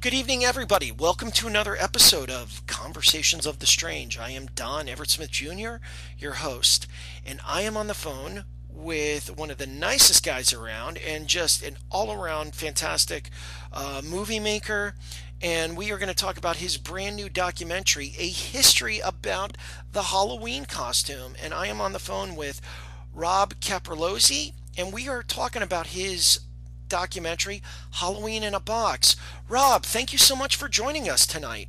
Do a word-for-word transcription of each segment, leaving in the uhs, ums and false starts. Good evening, everybody. Welcome to another episode of Conversations of the Strange. I am Don Everett Smith, Junior, your host, and I am on the phone with one of the nicest guys around and just an all-around fantastic uh, movie maker, and we are going to talk about his brand new documentary, A History About the Halloween Costume, and I am on the phone with Rob Caprilozzi, and we are talking about his documentary Halloween in a Box. Rob, thank you so much for joining us tonight.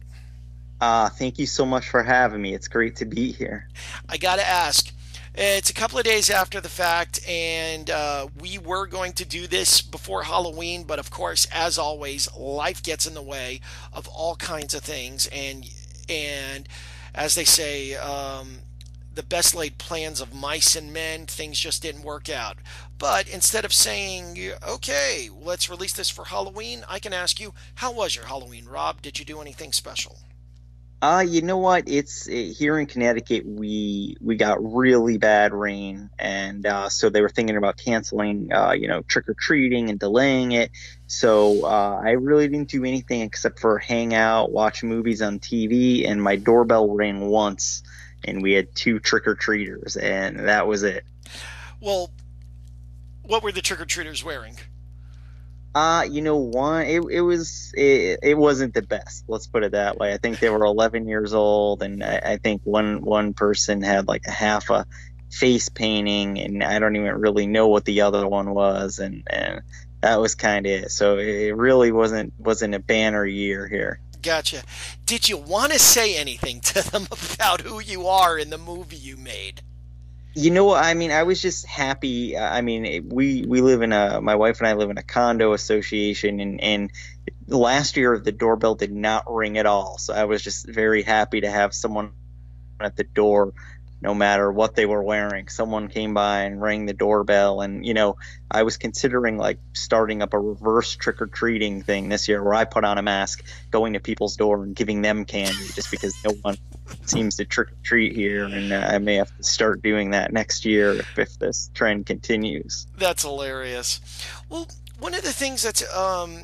Uh, thank you so much for having me. It's great to be here. I gotta ask, it's a couple of days after the fact, and uh, we were going to do this before Halloween, but of course, as always, life gets in the way of all kinds of things, and and as they say, um, the best laid plans of mice and men, things just didn't work out. But instead of saying, okay, let's release this for Halloween, I can ask you, how was your Halloween, Rob? Did you do anything special? Uh, you know what? It's it, here in Connecticut, we we got really bad rain, and uh, so they were thinking about canceling, uh, you know, trick-or-treating and delaying it. So uh, I really didn't do anything except for hang out, watch movies on T V, and my doorbell rang once. And we had two trick-or-treaters, and that was it. Well, what were the trick-or-treaters wearing? Uh, you know, one, it, it was, it, it wasn't the best. Let's put it that way. I think they were eleven years old, and I, I think one, one person had like a half a face painting, and I don't even really know what the other one was. And, and that was kind of it. So it really wasn't, wasn't a banner year here. Gotcha. Did you want to say anything to them about who you are in the movie you made? You know, I mean, I was just happy. I mean, we, we live in a, my wife and I live in a condo association, and, and last year the doorbell did not ring at all. So I was just very happy to have someone at the door, no matter what they were wearing. Someone came by and rang the doorbell, and, you know, I was considering like starting up a reverse trick-or-treating thing this year where I put on a mask, going to people's door and giving them candy just because no one seems to trick-or-treat here, and uh, I may have to start doing that next year if, if this trend continues. That's hilarious. Well, one of the things that's um,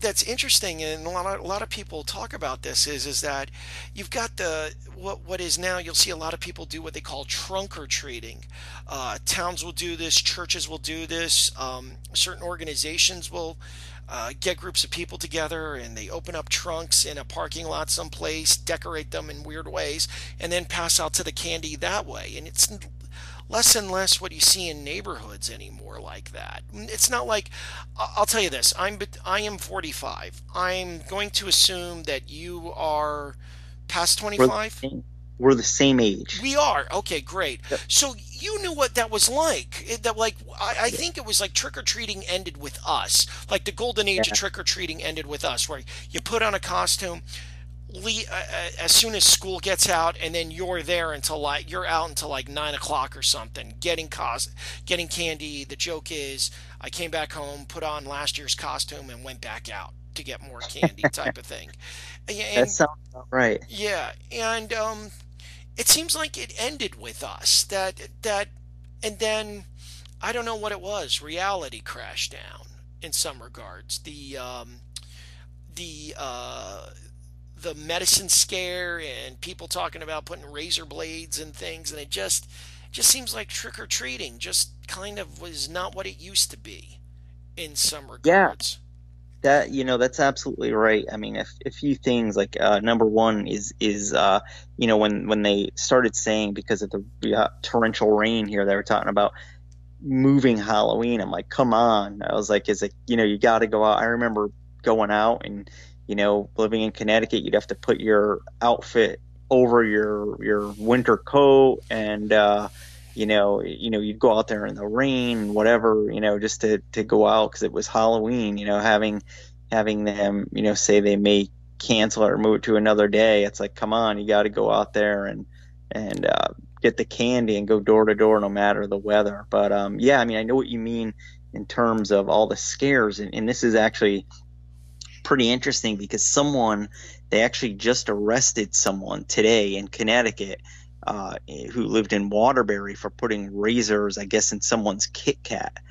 that's interesting, and a lot of, a lot of people talk about this, is is that you've got the what what is now, you'll see a lot of people do what they call trunk or treating. Uh, towns will do this, churches will do this, um, certain organizations will uh, get groups of people together and they open up trunks in a parking lot someplace, decorate them in weird ways, and then pass out to the candy that way. And it's less and less what you see in neighborhoods anymore like that. It's not like, I'll tell you this, I'm I am forty-five. I'm going to assume that you are past twenty-five. We're the same, we're the same age. We are. Okay, great. Yep. So you knew what that was like. It, that like I, I think it was like trick-or-treating ended with us. Like the golden age yeah. of trick-or-treating ended with us, where you put on a costume as soon as school gets out, and then you're there until like you're out until like nine o'clock or something, getting cost, getting candy. The joke is, I came back home, put on last year's costume, and went back out to get more candy, type of thing. And, that sounds about right. Yeah, and um, it seems like it ended with us. That that, and then I don't know what it was. Reality crashed down in some regards. The um, the uh. the medicine scare and people talking about putting razor blades and things, and it just just seems like trick-or-treating just kind of was not what it used to be in some regards. Yeah. That, you know, that's absolutely right. I mean, a, a few things, like uh, number one is, is uh, you know, when, when they started saying, because of the uh, torrential rain here, they were talking about moving Halloween. I'm like, come on. I was like, is it, you know, you got to go out. I remember going out and, you know, living in Connecticut, you'd have to put your outfit over your your winter coat, and uh, you know, you know, you'd go out there in the rain, whatever, you know, just to to go out because it was Halloween. You know, having having them, you know, say they may cancel it or move it to another day. It's like, come on, you got to go out there and and uh, get the candy and go door to door, no matter the weather. But um, yeah, I mean, I know what you mean in terms of all the scares, and, and this is actually pretty interesting because someone, they actually just arrested someone today in Connecticut uh, who lived in Waterbury for putting razors, I guess, in someone's Kit Kat.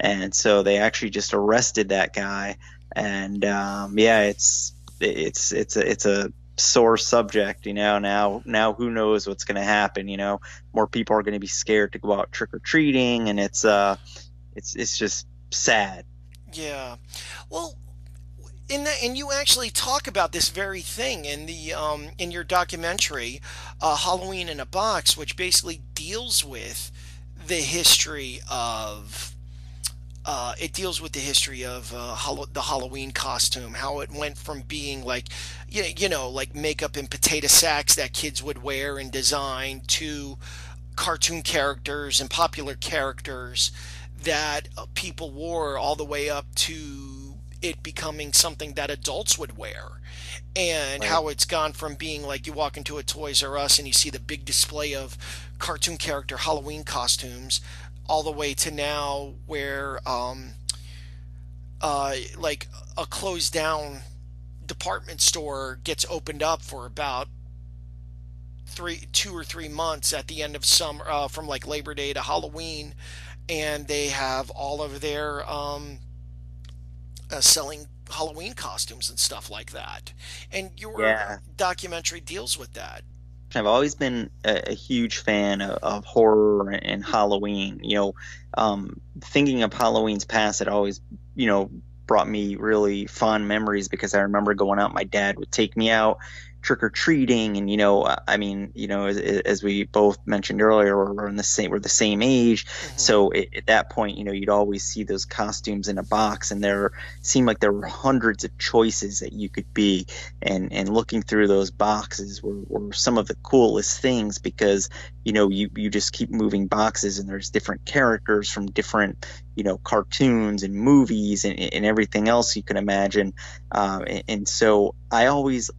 And so they actually just arrested that guy And um, yeah, it's it's it's a, it's a sore subject, you know. Now now who knows what's going to happen? You know, more people are going to be scared to go out trick or treating, and it's uh, it's it's just sad. Yeah, well, in that, and you actually talk about this very thing in the um, in your documentary, uh, Halloween in a Box, which basically deals with the history of. Uh, it deals with the history of uh, the Halloween costume, how it went from being like, you know, like makeup and potato sacks that kids would wear and design, to cartoon characters and popular characters that people wore, all the way up to it becoming something that adults would wear. And right. How it's gone from being like you walk into a Toys R Us and you see the big display of cartoon character Halloween costumes, all the way to now where um, uh, like a closed down department store gets opened up for about three, two or three months at the end of summer, uh, from like Labor Day to Halloween, and they have all of their um, uh, selling Halloween costumes and stuff like that. And your yeah. documentary deals with that. I've always been a, a huge fan of, of horror and, and Halloween. You know, um, thinking of Halloween's past, it always, you know, brought me really fond memories, because I remember going out. My dad would take me out trick or treating, and you know, I mean, you know, as, as we both mentioned earlier, we're in the same, we're the same age. Mm-hmm. So it, at that point, you know, you'd always see those costumes in a box, and there seemed like there were hundreds of choices that you could be, and and looking through those boxes were, were some of the coolest things, because you know, you you just keep moving boxes, and there's different characters from different, you know, cartoons and movies and and everything else you can imagine. Um, and, and so I always.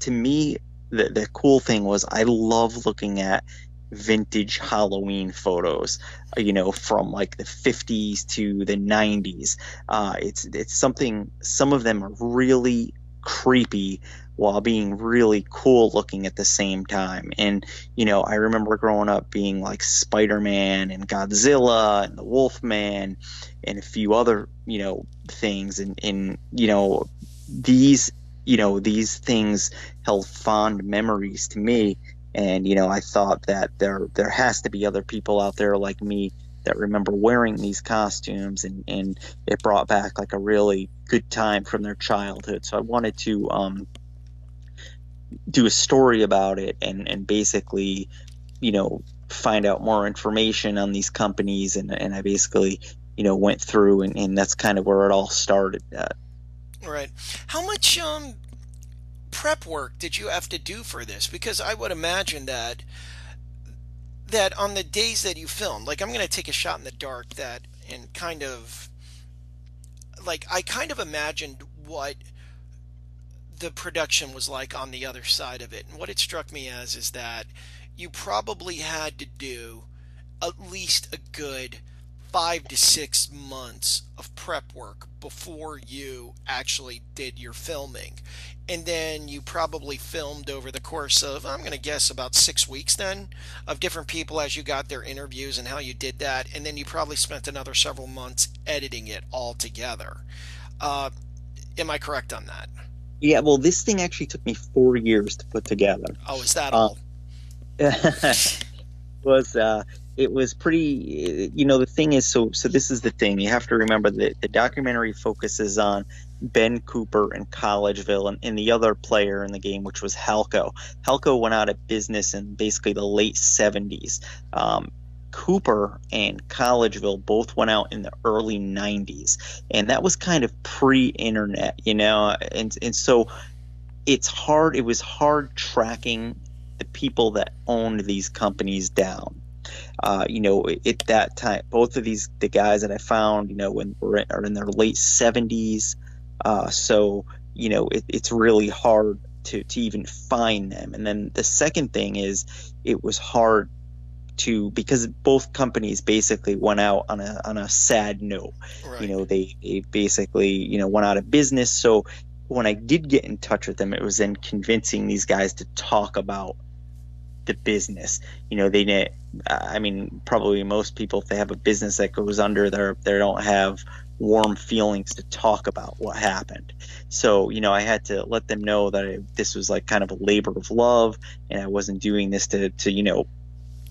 To me, the, the cool thing was I love looking at vintage Halloween photos, you know, from like the fifties to the nineties. Uh, it's it's something, some of them are really creepy while being really cool looking at the same time. And, you know, I remember growing up being like Spider-Man and Godzilla and the Wolfman and a few other, you know, things. And, and you know, these you know, these things held fond memories to me. And, you know, I thought that there there has to be other people out there like me that remember wearing these costumes, and, and it brought back like a really good time from their childhood. So I wanted to um, do a story about it and, and basically, you know, find out more information on these companies. And, and I basically, you know, went through and, and that's kind of where it all started. Uh, Right. How much um, prep work did you have to do for this? Because I would imagine that that on the days that you filmed, like I'm going to take a shot in the dark that and kind of like I kind of imagined what the production was like on the other side of it. And what it struck me as is that you probably had to do at least a good five to six months of prep work before you actually did your filming. And then you probably filmed over the course of, I'm going to guess, about six weeks then, of different people as you got their interviews and how you did that. And then you probably spent another several months editing it all together. Uh, am I correct on that? Yeah, well, this thing actually took me four years to put together. Oh, is that all? Um, it was... Uh... It was pretty, you know, the thing is, so so this is the thing. You have to remember that the documentary focuses on Ben Cooper and Collegeville and, and the other player in the game, which was Halco. Halco went out of business in basically the late seventies. Um, Cooper and Collegeville both went out in the early nineties. And that was kind of pre-internet, you know. And, and so it's hard. It was hard tracking the people that owned these companies down. Uh, you know, at that time, both of these the guys that I found, you know, when were are in their late seventies. Uh, so you know, it, it's really hard to to even find them. And then the second thing is, it was hard to because both companies basically went out on a on a sad note. Right. You know, they they basically you know went out of business. So when I did get in touch with them, it was in convincing these guys to talk about the business. You know, they didn't. I mean, probably most people, if they have a business that goes under, they they don't have warm feelings to talk about what happened. So, you know, I had to let them know that I, this was like kind of a labor of love, and I wasn't doing this to, to, you know,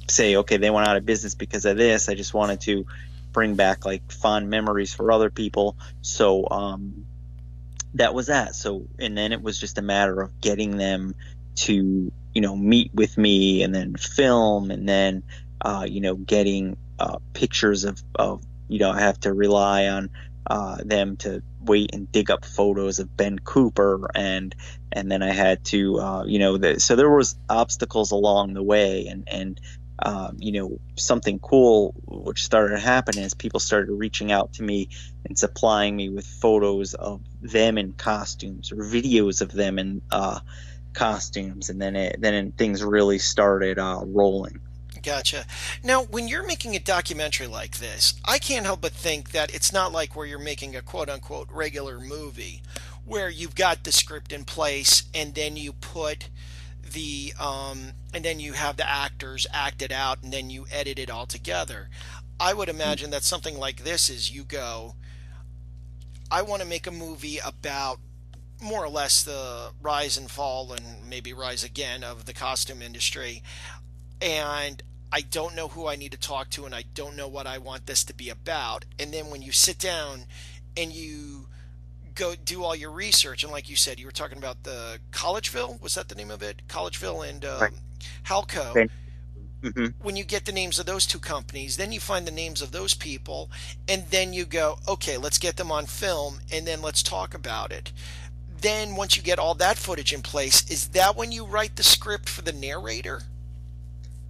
say, okay, they went out of business because of this. I just wanted to bring back like fond memories for other people. So um, that was that. So, and then it was just a matter of getting them to, you know, meet with me and then film, and then, uh, you know, getting uh, pictures of, of, you know, I have to rely on uh, them to wait and dig up photos of Ben Cooper. And, and then I had to, uh, you know, the, so there was obstacles along the way, and, and, Um, you know, something cool which started to happen is people started reaching out to me and supplying me with photos of them in costumes or videos of them in uh, costumes, and then it, then things really started uh, rolling. Gotcha. Now, when you're making a documentary like this, I can't help but think that it's not like where you're making a quote-unquote regular movie where you've got the script in place and then you put the um and then you have the actors act it out and then you edit it all together. I would imagine that something like this is you go, I want to make a movie about more or less the rise and fall and maybe rise again of the costume industry, and I don't know who I need to talk to, and I don't know what I want this to be about. And then when you sit down and you go do all your research, and like you said, you were talking about the Collegeville, was that the name of it? Collegeville and um, right. Halco. Right. Mm-hmm. When you get the names of those two companies, then you find the names of those people, and then you go, okay, let's get them on film, and then let's talk about it. Then once you get all that footage in place, is that when you write the script for the narrator?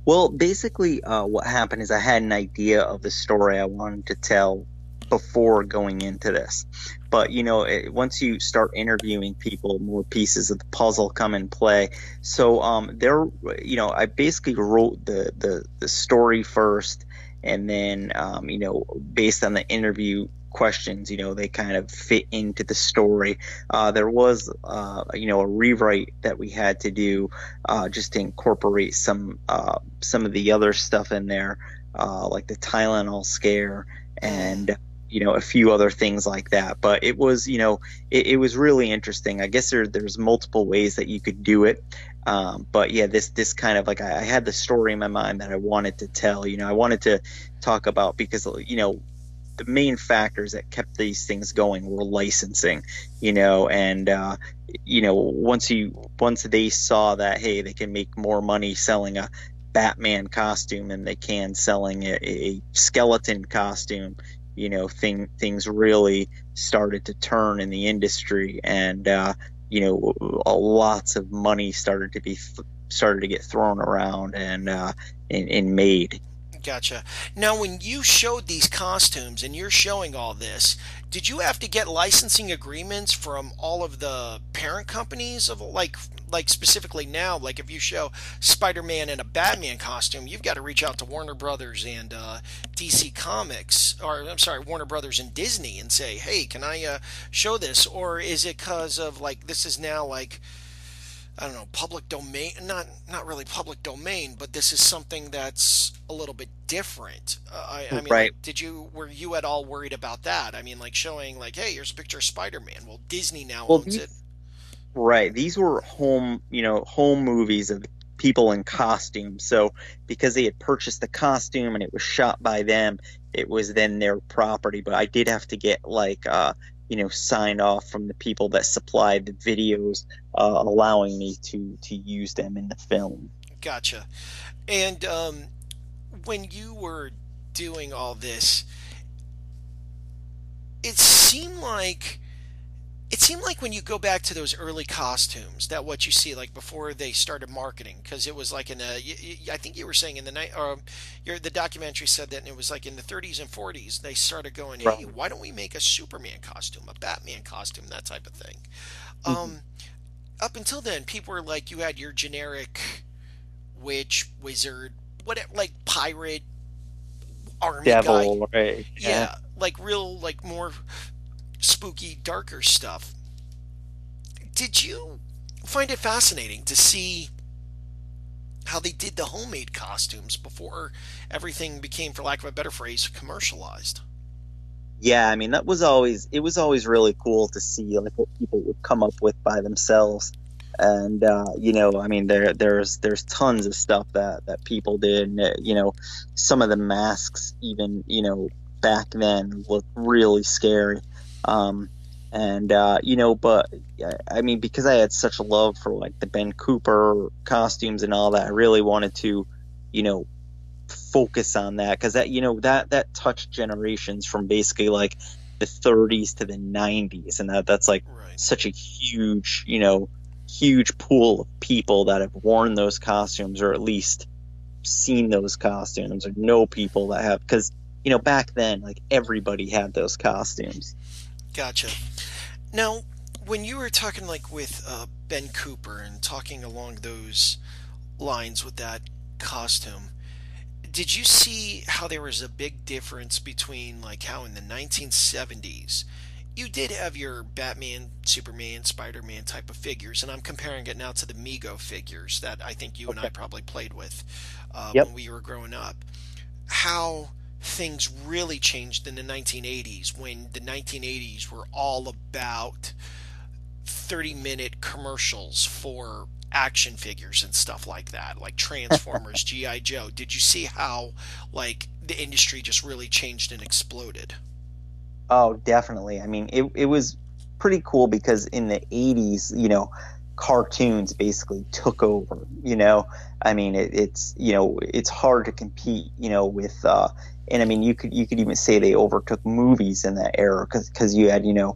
Well, basically uh, what happened is I had an idea of the story I wanted to tell before going into this. But, you know, it, once you start interviewing people, more pieces of the puzzle come in play. So um, there, you know, I basically wrote the, the, the story first, and then, um, you know, based on the interview questions, you know, they kind of fit into the story. Uh, there was, uh, you know, a rewrite that we had to do uh, just to incorporate some, uh, some of the other stuff in there, uh, like the Tylenol scare and you know, a few other things like that. But it was, you know, it, it was really interesting. I guess there, there's multiple ways that you could do it. Um, but yeah, this, this kind of like, I, I had the story in my mind that I wanted to tell, you know, I wanted to talk about, because, you know, the main factors that kept these things going were licensing, you know, and, uh, you know, once you, once they saw that, hey, they can make more money selling a Batman costume than they can selling a, a skeleton costume, you know, thing, things really started to turn in the industry, and, uh, you know, lots of money started to be, th- started to get thrown around and, uh, and, and made. Gotcha. Now, when you showed these costumes and you're showing all this, did you have to get licensing agreements from all of the parent companies of like, like specifically now, like if you show Spider-Man in a Batman costume, you've got to reach out to Warner Brothers and uh, D C Comics, or I'm sorry, Warner Brothers and Disney, and say, hey, can I uh, show this? Or is it because of like, this is now like, I don't know, public domain, not not really public domain, but this is something that's a little bit different. Uh, I, I mean, right. Like, did you, were you at all worried about that? I mean, like showing like, hey, here's a picture of Spider-Man. Well, Disney now well, owns these, it. Right. These were home, you know, home movies of people in costume. So because they had purchased the costume and it was shot by them, it was then their property. But I did have to get like, uh, you know, signed off from the people that supplied the videos, uh, allowing me to, to use them in the film. Gotcha. And um, when you were doing all this, it seemed like, it seemed like when you go back to those early costumes, that what you see, like before they started marketing, because it was like in the, I think you were saying in the night, or your, the documentary said that it was like in the thirties and forties, they started going, hey, why don't we make a Superman costume, a Batman costume, that type of thing. Mm-hmm. Um, up until then, people were like, you had your generic witch, wizard, what, like pirate, army devil, guy. Right? Yeah. yeah, like real, like more spooky, darker stuff. Did you find it fascinating to see how they did the homemade costumes before everything became, for lack of a better phrase, commercialized? yeah, I mean, that was always, it was always really cool to see like what people would come up with by themselves. And, uh, you know, I mean, there, there's, there's tons of stuff that, that people did, and, uh, you know, some of the masks even, you know, back then looked really scary. Um, and, uh, you know, but I mean, because I had such a love for like the Ben Cooper costumes and all that, I really wanted to, you know, focus on that. 'Cause that, you know, that, that touched generations from basically like the thirties to the nineties. And that, that's like right. such a huge, you know, huge pool of people that have worn those costumes, or at least seen those costumes, or know people that have, because you know back then like everybody had those costumes. Gotcha. Now when you were talking like with uh, Ben Cooper and talking along those lines with that costume, did you see how there was a big difference between like how in the nineteen seventies you did have your Batman, Superman, Spider-Man type of figures, and I'm comparing it now to the Mego figures that I think you okay. and I probably played with uh, yep. when we were growing up. How things really changed in the nineteen eighties, when the nineteen eighties were all about thirty-minute commercials for action figures and stuff like that, like Transformers, G I. Joe. Did you see how like the industry just really changed and exploded? Oh, definitely. I mean, it, it was pretty cool because in the eighties, you know, cartoons basically took over, you know, I mean, it, it's, you know, it's hard to compete, you know, with, uh, and I mean, you could, you could even say they overtook movies in that era, because, because you had, you know,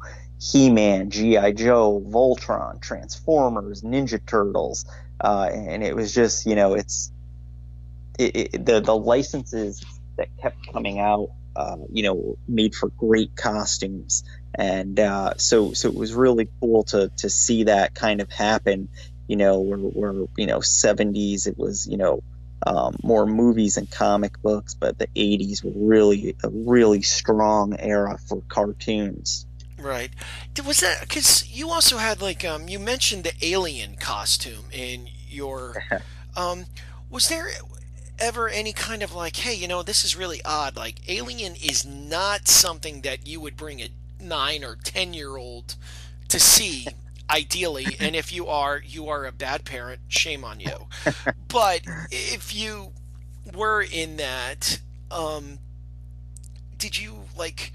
He-Man, G I. Joe, Voltron, Transformers, Ninja Turtles. Uh, and it was just, you know, it's, it, it, the, the licenses that kept coming out, Uh, you know, made for great costumes. And uh, so so it was really cool to to see that kind of happen, you know, where, where you know, seventies, it was, you know, um, more movies and comic books, but the eighties were really a really strong era for cartoons. Right. Was that, because you also had, like, um, you mentioned the Alien costume in your, um, was there ever any kind of like, hey, you know, this is really odd, like Alien is not something that you would bring a nine or ten year old to see ideally, and if you are, you are a bad parent, shame on you. But if you were in that, um did you like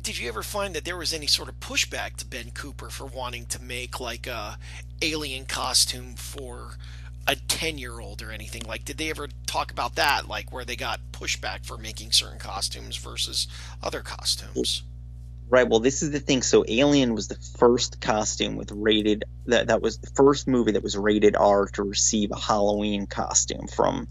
did you ever find that there was any sort of pushback to Ben Cooper for wanting to make like a Alien costume for a ten year old or anything? Like, did they ever talk about that, like where they got pushback for making certain costumes versus other costumes? Right. Well, this is the thing. So Alien was the first costume with rated that that was the first movie that was rated R to receive a Halloween costume from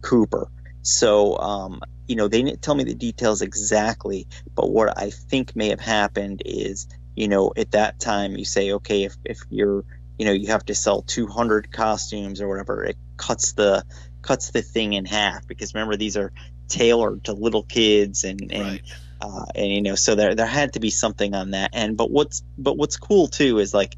Cooper. So um you know, they didn't tell me the details exactly, but what I think may have happened is, you know, at that time you say, okay, if if you're, you know, you have to sell two hundred costumes or whatever, it cuts the cuts the thing in half, because remember, these are tailored to little kids, and and, right. uh, and you know, so there there had to be something on that end. But what's but what's cool too is like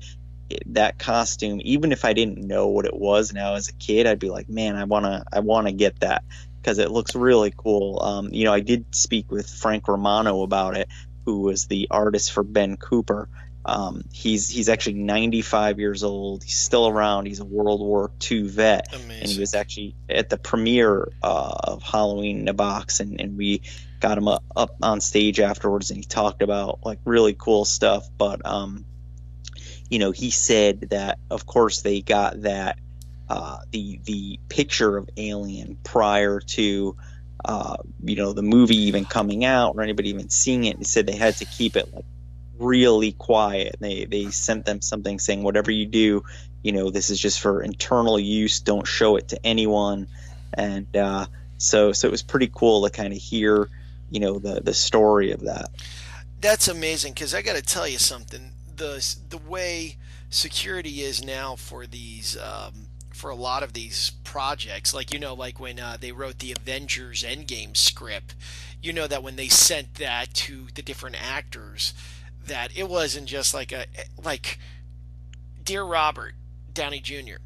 it, that costume, even if I didn't know what it was now as a kid, I'd be like, man, I wanna I wanna get that, because it looks really cool. Um, you know, I did speak with Frank Romano about it, who was the artist for Ben Cooper. Um, he's he's actually ninety-five years old. He's still around. He's a World War Two vet. Amazing. And he was actually at the premiere uh, of Halloween in a Box, and, and we got him up, up on stage afterwards, and he talked about like really cool stuff. But um, you know, he said that of course they got that uh, the the picture of Alien prior to uh, you know, the movie even coming out or anybody even seeing it, and said they had to keep it like really quiet. They they sent them something saying, whatever you do, you know, this is just for internal use, don't show it to anyone. And uh so so it was pretty cool to kind of hear, you know, the the story of that. That's amazing, because I got to tell you something, the the way security is now for these um for a lot of these projects, like, you know, like when uh, they wrote the Avengers Endgame script, you know, that when they sent that to the different actors, that it wasn't just like a like, dear Robert Downey Junior,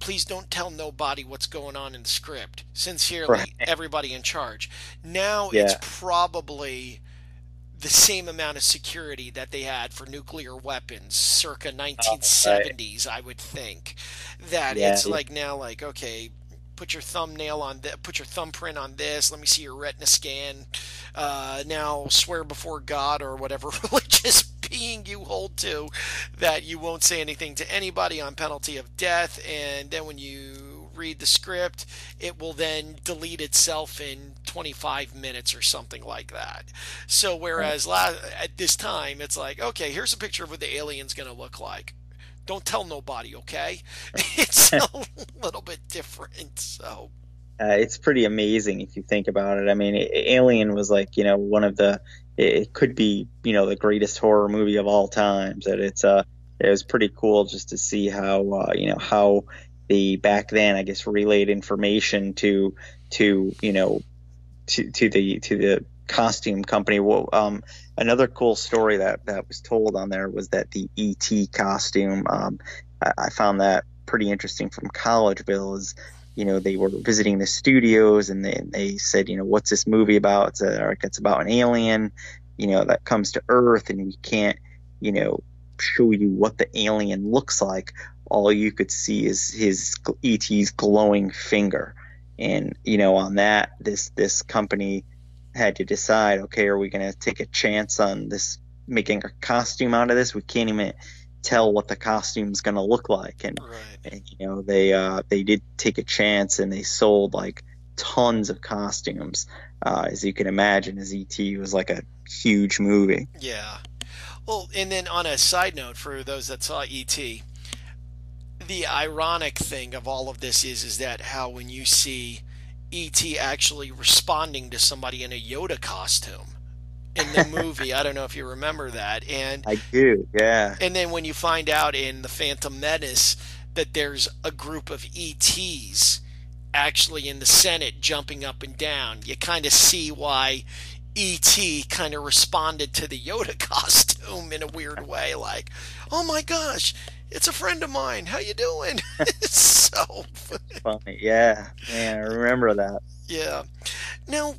please don't tell nobody what's going on in the script. Sincerely, right. Everybody in charge. Now yeah. It's probably the same amount of security that they had for nuclear weapons circa nineteen seventies, oh, right. I would think that yeah. it's like now, like, okay, put your thumbnail on that, put your thumbprint on this. Let me see your retina scan. Uh, now swear before God or whatever religious being you hold to that you won't say anything to anybody on penalty of death. And then when you read the script, it will then delete itself in twenty-five minutes or something like that. So whereas la- at this time, it's like, okay, here's a picture of what the alien's going to look like. Don't tell nobody, okay? It's a little bit different, so. Uh, it's pretty amazing if you think about it. I mean, Alien was like, you know, one of the, it could be, you know, the greatest horror movie of all time. So it's, uh, it was pretty cool just to see how, uh, you know, how the back then, I guess, relayed information to, to, you know, to, to the, to the costume company. Well, um, another cool story that, that was told on there was that the E T costume, um, I, I found that pretty interesting from Collegeville, is, you know, they were visiting the studios and they, they said, you know, what's this movie about? It's, a, it's about an alien, you know, that comes to Earth, and we can't, you know, show you what the alien looks like. All you could see is his E T's glowing finger. And, you know, on that, this, this company had to decide, okay, are we going to take a chance on this, making a costume out of this? We can't even tell what the costume's going to look like. And, right. and, you know, they, uh, they did take a chance, and they sold like tons of costumes. Uh, as you can imagine, as E T was like a huge movie. Yeah. Well, and then on a side note, for those that saw E T, the ironic thing of all of this is, is that how, when you see E T actually responding to somebody in a Yoda costume in the movie. I don't know if you remember that. And I do, yeah. And then when you find out in The Phantom Menace that there's a group of E Ts actually in the Senate jumping up and down, you kind of see why E T kind of responded to the Yoda costume in a weird way. Like, oh my gosh, it's a friend of mine. How you doing? It's so funny. Yeah, man, I remember that. Yeah. Now,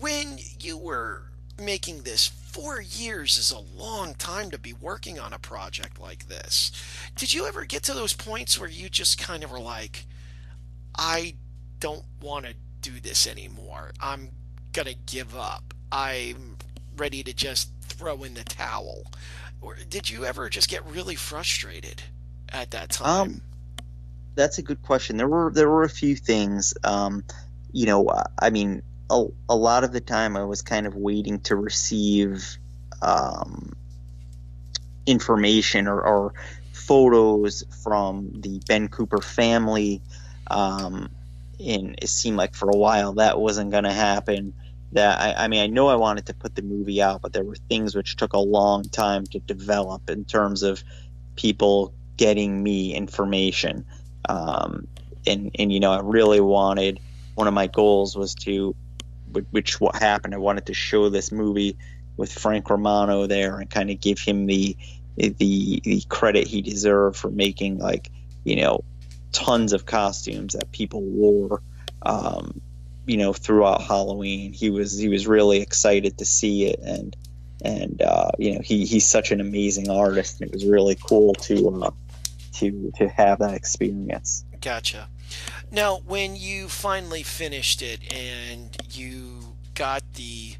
when you were making this, four years is a long time to be working on a project like this. Did you ever get to those points where you just kind of were like, I don't want to do this anymore. I'm going to give up. I'm ready to just throw in the towel. Or did you ever just get really frustrated at that time? Um, that's a good question. There were there were a few things. Um, you know, I mean, a, a lot of the time I was kind of waiting to receive um, information or, or photos from the Ben Cooper family. Um, and it seemed like for a while that wasn't going to happen. That I, I mean, I know I wanted to put the movie out, but there were things which took a long time to develop in terms of people getting me information. Um, and, and, you know, I really wanted, one of my goals was to, which what happened, I wanted to show this movie with Frank Romano there and kind of give him the, the, the credit he deserved for making, like, you know, tons of costumes that people wore, um, you know, throughout Halloween. He was he was really excited to see it, and and uh, you know, he he's such an amazing artist, and it was really cool to uh, to to have that experience. Gotcha. Now, when you finally finished it and you got the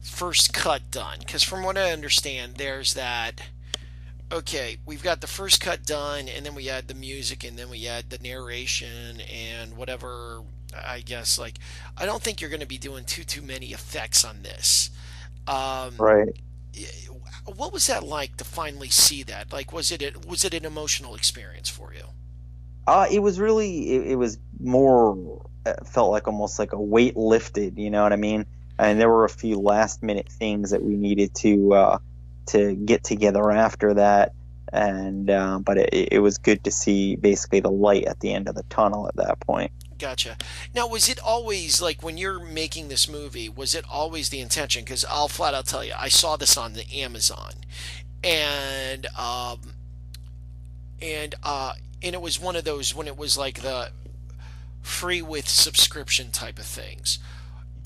first cut done, because from what I understand, there's that. Okay, we've got the first cut done, and then we add the music, and then we add the narration and whatever. I guess, like, I don't think you're going to be doing too too many effects on this. Um, right. What was that like to finally see that? Like, was it a, was it an emotional experience for you? Uh, it was really. It, it was more. It felt like almost like a weight lifted. You know what I mean? And there were a few last minute things that we needed to uh, to get together after that. And uh, but it, it was good to see basically the light at the end of the tunnel at that point. Gotcha. Now, was it always, like, when you're making this movie, was it always the intention? Because I'll flat out tell you, I saw this on the Amazon, and um, and uh, and it was one of those when it was like the free with subscription type of things.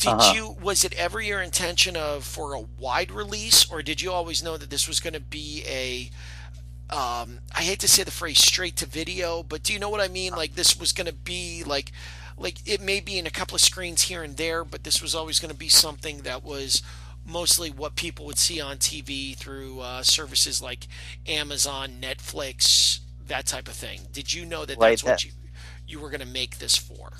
Did uh-huh. you, was it ever your intention of for a wide release, or did you always know that this was going to be a, um, I hate to say the phrase straight to video, but do you know what I mean? Like this was going to be like, like it may be in a couple of screens here and there, but this was always going to be something that was mostly what people would see on T V through uh, services like Amazon, Netflix, that type of thing. Did you know that right, that's that, what you, you were going to make this for?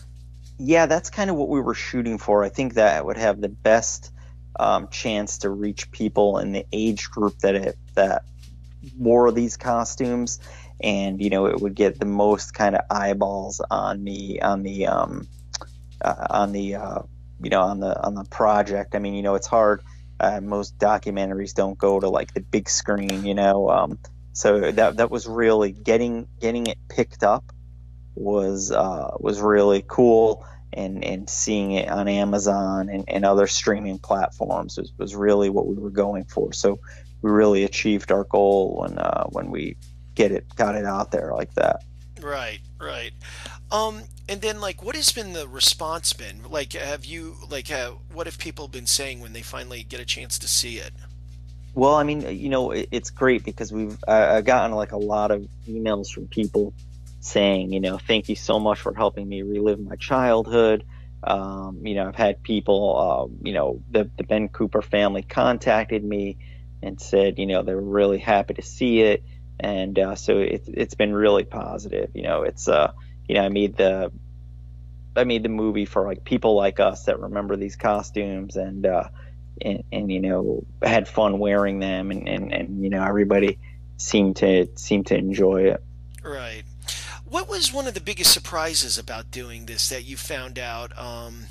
Yeah, that's kind of what we were shooting for. I think that would have the best um, chance to reach people in the age group that it, that wore these costumes, and you know it would get the most kind of eyeballs on the on the um, uh, on the uh, you know on the on the project. I mean, you know, it's hard. Uh, most documentaries don't go to like the big screen, you know. Um, so that that was really getting getting it picked up. was uh was really cool, and and seeing it on Amazon and, and other streaming platforms was, was really what we were going for. So we really achieved our goal when uh when we get it got it out there like that. Right, right. Um and then like what has been the response been? Like have you like uh, what have people been saying when they finally get a chance to see it? Well, I mean, you know, it, it's great because we've uh, gotten like a lot of emails from people saying, you know, thank you so much for helping me relive my childhood. Um, you know, I've had people, uh, you know, the, the Ben Cooper family contacted me and said, you know, they were really happy to see it. And uh, so it, it's been really positive. You know, it's, uh, you know, I made the I made the movie for like people like us that remember these costumes and, uh, and, and you know, had fun wearing them. And, and, and you know, everybody seemed to seemed to enjoy it. Right. What was one of the biggest surprises about doing this that you found out um,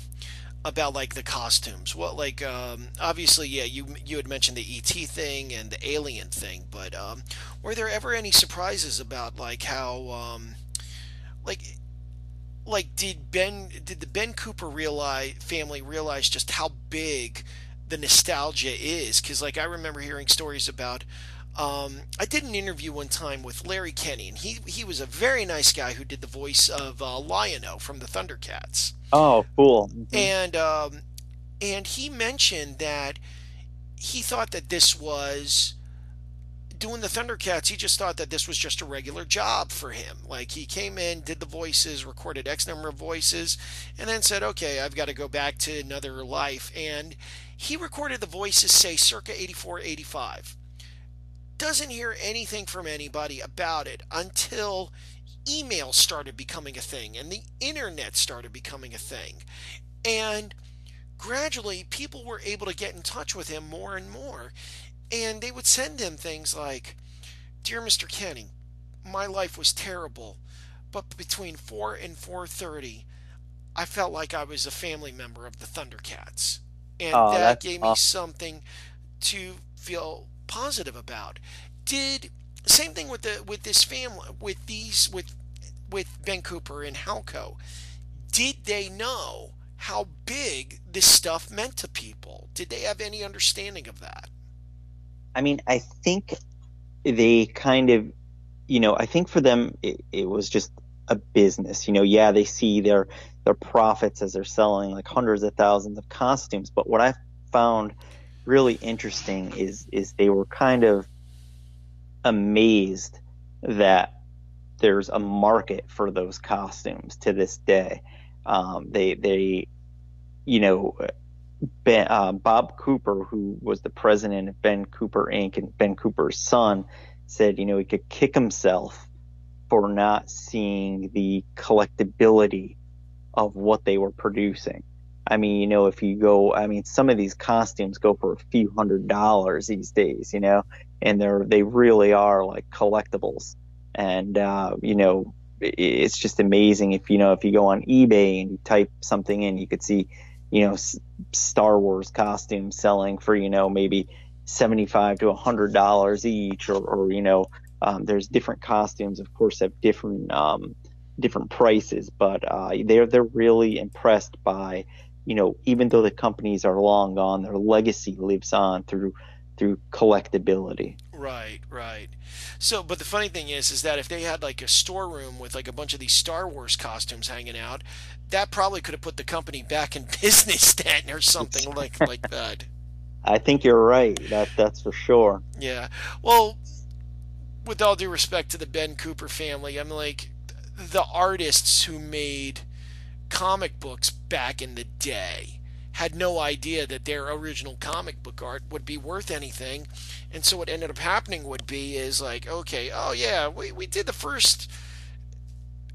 about, like the costumes? What, like, um, obviously, yeah, you you had mentioned the E T thing and the Alien thing, but um, were there ever any surprises about, like, how, um, like, like did Ben did the Ben Cooper realize family realize just how big the nostalgia is? Because, like, I remember hearing stories about. Um, I did an interview one time with Larry Kenny, and he, he was a very nice guy who did the voice of uh, Lion-O from the Thundercats. Oh, cool. Mm-hmm. And um, and he mentioned that he thought that this was, doing the Thundercats, he just thought that this was just a regular job for him. Like, he came in, did the voices, recorded X number of voices, and then said, okay, I've got to go back to another life. And he recorded the voices, say, circa eighty-four, eighty-five. Doesn't hear anything from anybody about it until email started becoming a thing and the internet started becoming a thing, and gradually people were able to get in touch with him more and more, and they would send him things like, dear Mister Kenny, my life was terrible, but between four and four thirty I felt like I was a family member of the Thundercats, and oh, that gave me awesome. something to feel positive about. Did same thing with the with this family with these with with Ben Cooper and Halco. Did they know how big this stuff meant to people? Did they have any understanding of that? I mean, I think they kind of, you know, I think for them it, it was just a business. You know, yeah, they see their their profits as they're selling like hundreds of thousands of costumes, but what I found really interesting is is they were kind of amazed that there's a market for those costumes to this day. Um, they they you know Ben, uh, Bob Cooper, who was the president of Ben Cooper Incorporated and Ben Cooper's son, said you know he could kick himself for not seeing the collectability of what they were producing. I mean, you know, if you go, I mean, some of these costumes go for a few hundred dollars these days, you know, and they're, they really are like collectibles. And, uh, you know, it's just amazing. If, you know, if you go on eBay and you type something in, you could see, you know, Star Wars costumes selling for, you know, maybe seventy-five to a hundred dollars each, or, or, you know, um, there's different costumes, of course, have different, um, different prices, but, uh, they're, they're really impressed by, you know, even though the companies are long gone, their legacy lives on through through collectability. Right, right. So, but the funny thing is, is that if they had like a storeroom with like a bunch of these Star Wars costumes hanging out, that probably could have put the company back in business then, or something like like that. I think you're right. That that's for sure. Yeah. Well, with all due respect to the Ben Cooper family, I'm like, the artists who made comic books back in the day had no idea that their original comic book art would be worth anything. And so what ended up happening would be is like, okay, oh yeah, we, we did the first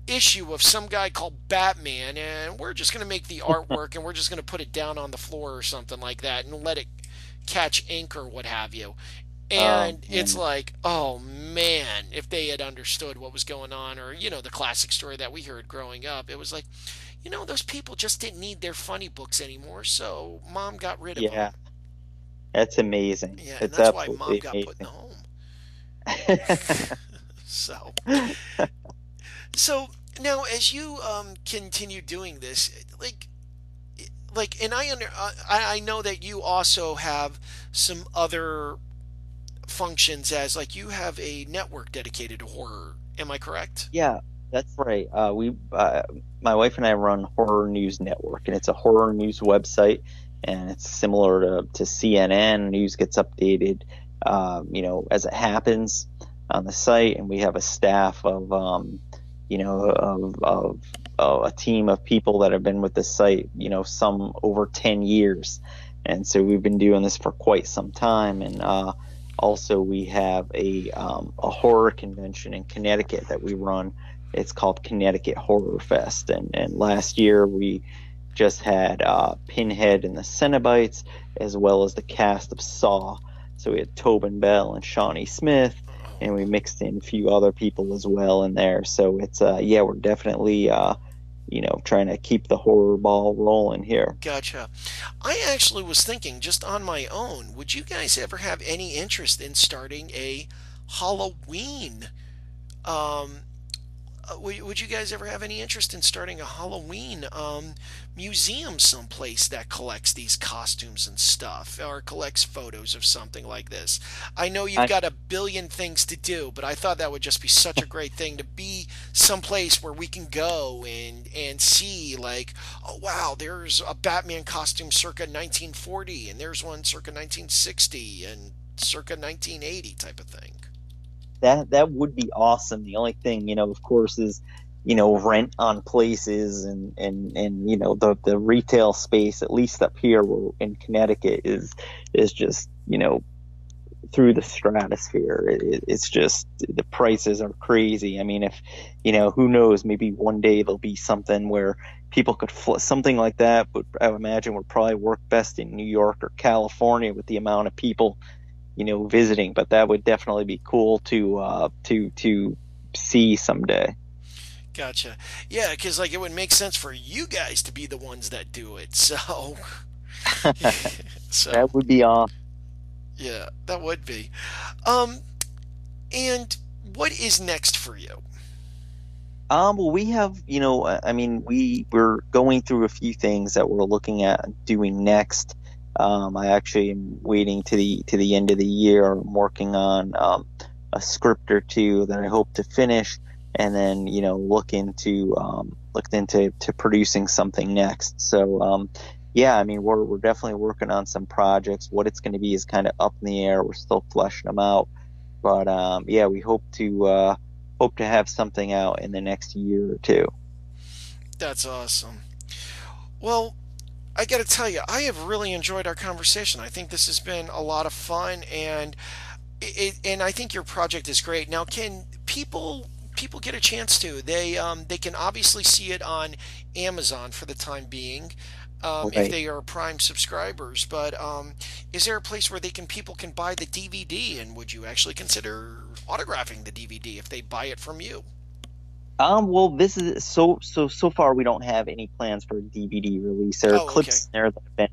issue of some guy called Batman, and we're just going to make the artwork and we're just going to put it down on the floor or something like that and let it catch ink or what have you. And oh, it's like, oh man, if they had understood what was going on, or, you know, the classic story that we heard growing up, it was like, you know, those people just didn't need their funny books anymore, so Mom got rid of yeah. them. Yeah, that's amazing. Yeah, and that's why Mom got amazing. put in the home. so, so now as you um, continue doing this, like, like, and I under, I, I know that you also have some other functions, as like you have a network dedicated to horror. Am I correct? Yeah, that's right. Uh, we, uh, my wife and I run Horror News Network, and it's a horror news website, and it's similar to, to C N N. News gets updated, uh, you know, as it happens on the site, and we have a staff of, um, you know, of, of, of a team of people that have been with the site, you know, some over ten years, and so we've been doing this for quite some time, and uh, also we have a, um, a horror convention in Connecticut that we run. It's called Connecticut Horror Fest, and, and last year we just had uh, Pinhead and the Cenobites, as well as the cast of Saw. So we had Tobin Bell and Shawnee Smith, and we mixed in a few other people as well in there. So it's uh, yeah, we're definitely uh, you know, trying to keep the horror ball rolling here. Gotcha. I actually was thinking, just on my own, would you guys ever have any interest in starting a Halloween? Um, would you guys ever have any interest in starting a Halloween um, museum someplace that collects these costumes and stuff, or collects photos of something like this? I know you've I... got a billion things to do, but I thought that would just be such a great thing, to be someplace where we can go and, and see, like, oh wow, there's a Batman costume circa nineteen forty, and there's one circa nineteen sixty, and circa nineteen eighty type of thing. That that would be awesome. The only thing, you know, of course, is, you know, rent on places and, and, and you know, the, the retail space, at least up here in Connecticut, is is just, you know, through the stratosphere. It, it's just, the prices are crazy. I mean, if, you know, who knows, maybe one day there'll be something where people could, fl something like that, but I would imagine would probably work best in New York or California with the amount of people, you know, visiting. But that would definitely be cool to uh, to to see someday. Gotcha. Yeah, because like it would make sense for you guys to be the ones that do it. So, so that would be awesome. Yeah, that would be. Um, and what is next for you? Um, well, we have, you know, I mean, we we're going through a few things that we're looking at doing next. Um, I actually am waiting to the to the end of the year. I'm working on um, a script or two that I hope to finish, and then, you know, look into um, looked into to producing something next. So um, yeah, I mean, we're we're definitely working on some projects. What it's going to be is kind of up in the air. We're still fleshing them out, but um, yeah, we hope to uh, hope to have something out in the next year or two. That's awesome. Well, I got to tell you, I have really enjoyed our conversation. I think this has been a lot of fun, and it, and I think your project is great. Now, can people people get a chance to? They um, they can obviously see it on Amazon for the time being, um, okay, if they are Prime subscribers. But um, is there a place where they can people can buy the D V D? And would you actually consider autographing the D V D if they buy it from you? Um, well, this is so so so far we don't have any plans for a D V D release. There are oh, clips okay. in there that have been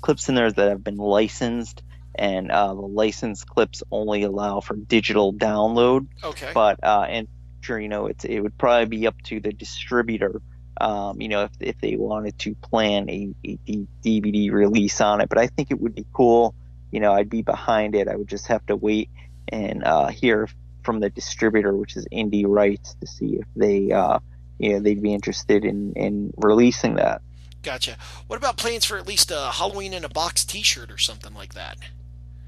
clips in there that have been licensed, and uh, the licensed clips only allow for digital download. Okay. But uh, and sure, you know, it's it would probably be up to the distributor, um, you know, if if they wanted to plan a, a D V D release on it. But I think it would be cool you know, I'd be behind it. I would just have to wait and uh, hear from the distributor, which is Indie Rights, to see if they, uh, you know, they'd be interested in, in releasing that. Gotcha. What about plans for at least a Halloween in a Box T-shirt or something like that?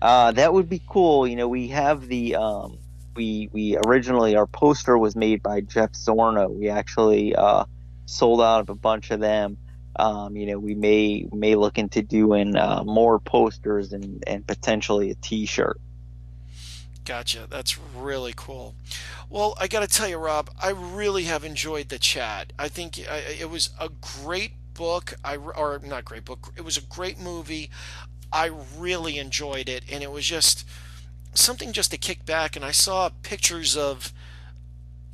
Uh, that would be cool. You know, we have the um, we we originally our poster was made by Jeff Zorno. We actually uh, sold out of a bunch of them. Um, you know, we may may look into doing uh, more posters and and potentially a T-shirt. Gotcha. That's really cool. Well, I got to tell you, Rob, I really have enjoyed the chat. I think it was a great book, I or not great book. It was a great movie. I really enjoyed it, and it was just something just to kick back. And I saw pictures of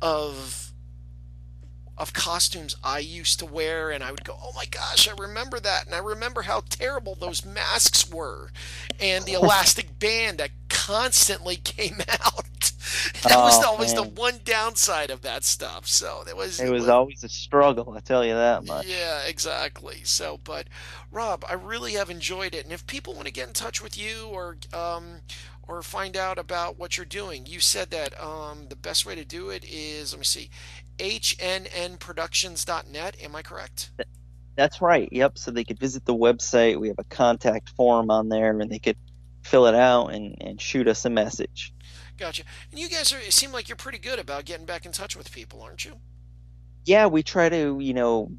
of of costumes I used to wear, and I would go, "Oh my gosh, I remember that!" And I remember how terrible those masks were, and the elastic band that constantly came out. That oh, was always man. the one downside of that stuff. So it was. It was always a struggle. I tell you that much. Yeah, exactly. So, but Rob, I really have enjoyed it. And if people want to get in touch with you or um, or find out about what you're doing, you said that um, the best way to do it is, let me see, H N N productions dot net. Am I correct? That's right. Yep. So they could visit the website. We have a contact form on there, and they could fill it out and, and shoot us a message. Gotcha. And you guys are, it seem like you're pretty good about getting back in touch with people, aren't you? Yeah, we try to, you know,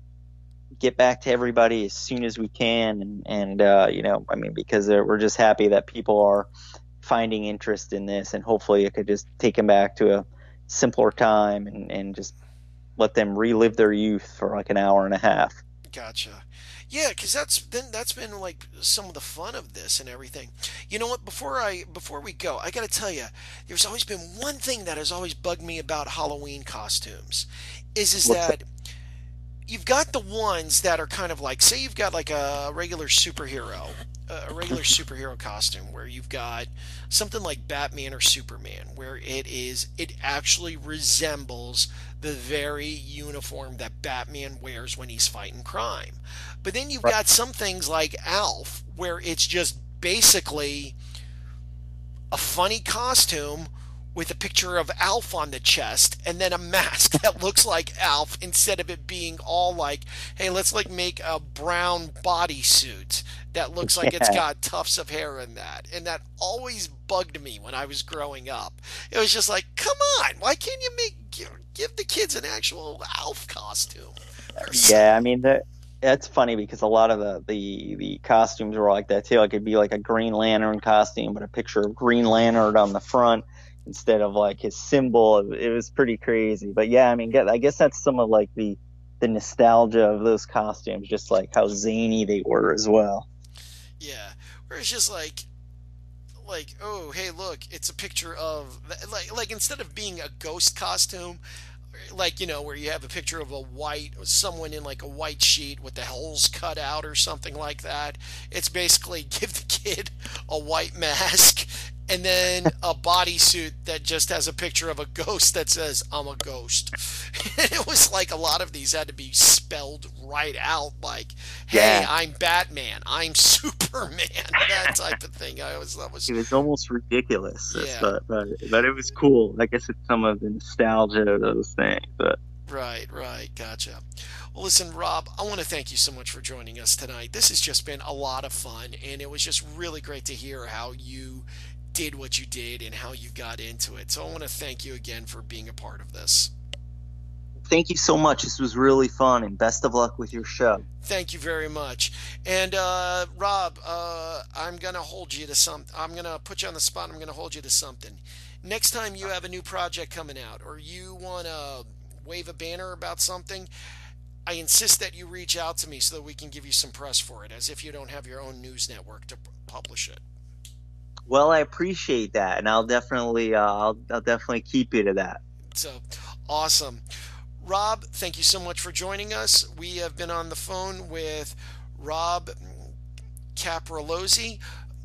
get back to everybody as soon as we can. And, and uh, you know, I mean, because we're just happy that people are finding interest in this, and hopefully it could just take them back to a simpler time and, and just let them relive their youth for like an hour and a half. Gotcha. Yeah, because that's been that's been like some of the fun of this and everything. You know what? Before I before we go, I gotta tell you, there's always been one thing that has always bugged me about Halloween costumes, is is that, that you've got the ones that are kind of like, say you've got like a regular superhero, a regular superhero costume where you've got something like Batman or Superman, where it is it actually resembles the very uniform that Batman wears when he's fighting crime. But then you've got some things like Alf, where it's just basically a funny costume with a picture of Alf on the chest and then a mask that looks like Alf, instead of it being all like, hey, let's like make a brown bodysuit that looks like yeah. it's got tufts of hair in that. And that always bugged me when I was growing up. It was just like, come on, why can't you make give the kids an actual Alf costume? Yeah, I mean, that that's funny because a lot of the, the, the costumes were like that too. Like it'd be like a Green Lantern costume, but a picture of Green Lantern on the front instead of like his symbol. It was pretty crazy. But yeah, I mean, I guess that's some of like the, the nostalgia of those costumes, just like how zany they were as well. Yeah, where it's just like, like, oh, hey, look, it's a picture of, like, like instead of being a ghost costume, like, you know, where you have a picture of a white, someone in like a white sheet with the holes cut out or something like that, it's basically give the kid a white mask and then a bodysuit that just has a picture of a ghost that says, I'm a ghost. And it was like a lot of these had to be spelled right out, like, hey, yeah. I'm Batman, I'm Superman, that type of thing. I was, that was, it was almost ridiculous, yeah. but, but, but it was cool. I guess it's some of the nostalgia of those things. But. Right, right, gotcha. Well, listen, Rob, I want to thank you so much for joining us tonight. This has just been a lot of fun, and it was just really great to hear how you did what you did and how you got into it. So I want to thank you again for being a part of this. Thank you so much. This was really fun, and best of luck with your show. Thank you very much. And uh, Rob, uh, I'm going to hold you to something. I'm going to put you on the spot. I'm going to hold you to something. Next time you have a new project coming out or you want to wave a banner about something, I insist that you reach out to me so that we can give you some press for it, as if you don't have your own news network to publish it. Well, I appreciate that, and I'll definitely, uh, I'll, I'll definitely keep you to that. So, awesome, Rob. Thank you so much for joining us. We have been on the phone with Rob Caprilozzi,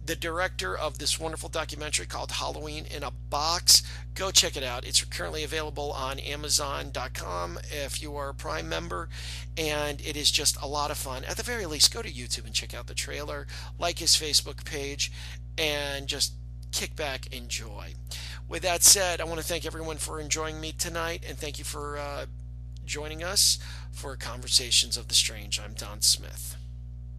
the director of this wonderful documentary called Halloween in a Box. Go check it out. It's currently available on Amazon dot com if you are a Prime member, and it is just a lot of fun. At the very least, go to YouTube and check out the trailer, like his Facebook page, and just kick back, enjoy. With that said, I want to thank everyone for enjoying me tonight, and thank you for uh, joining us for Conversations of the Strange. I'm Don Smith.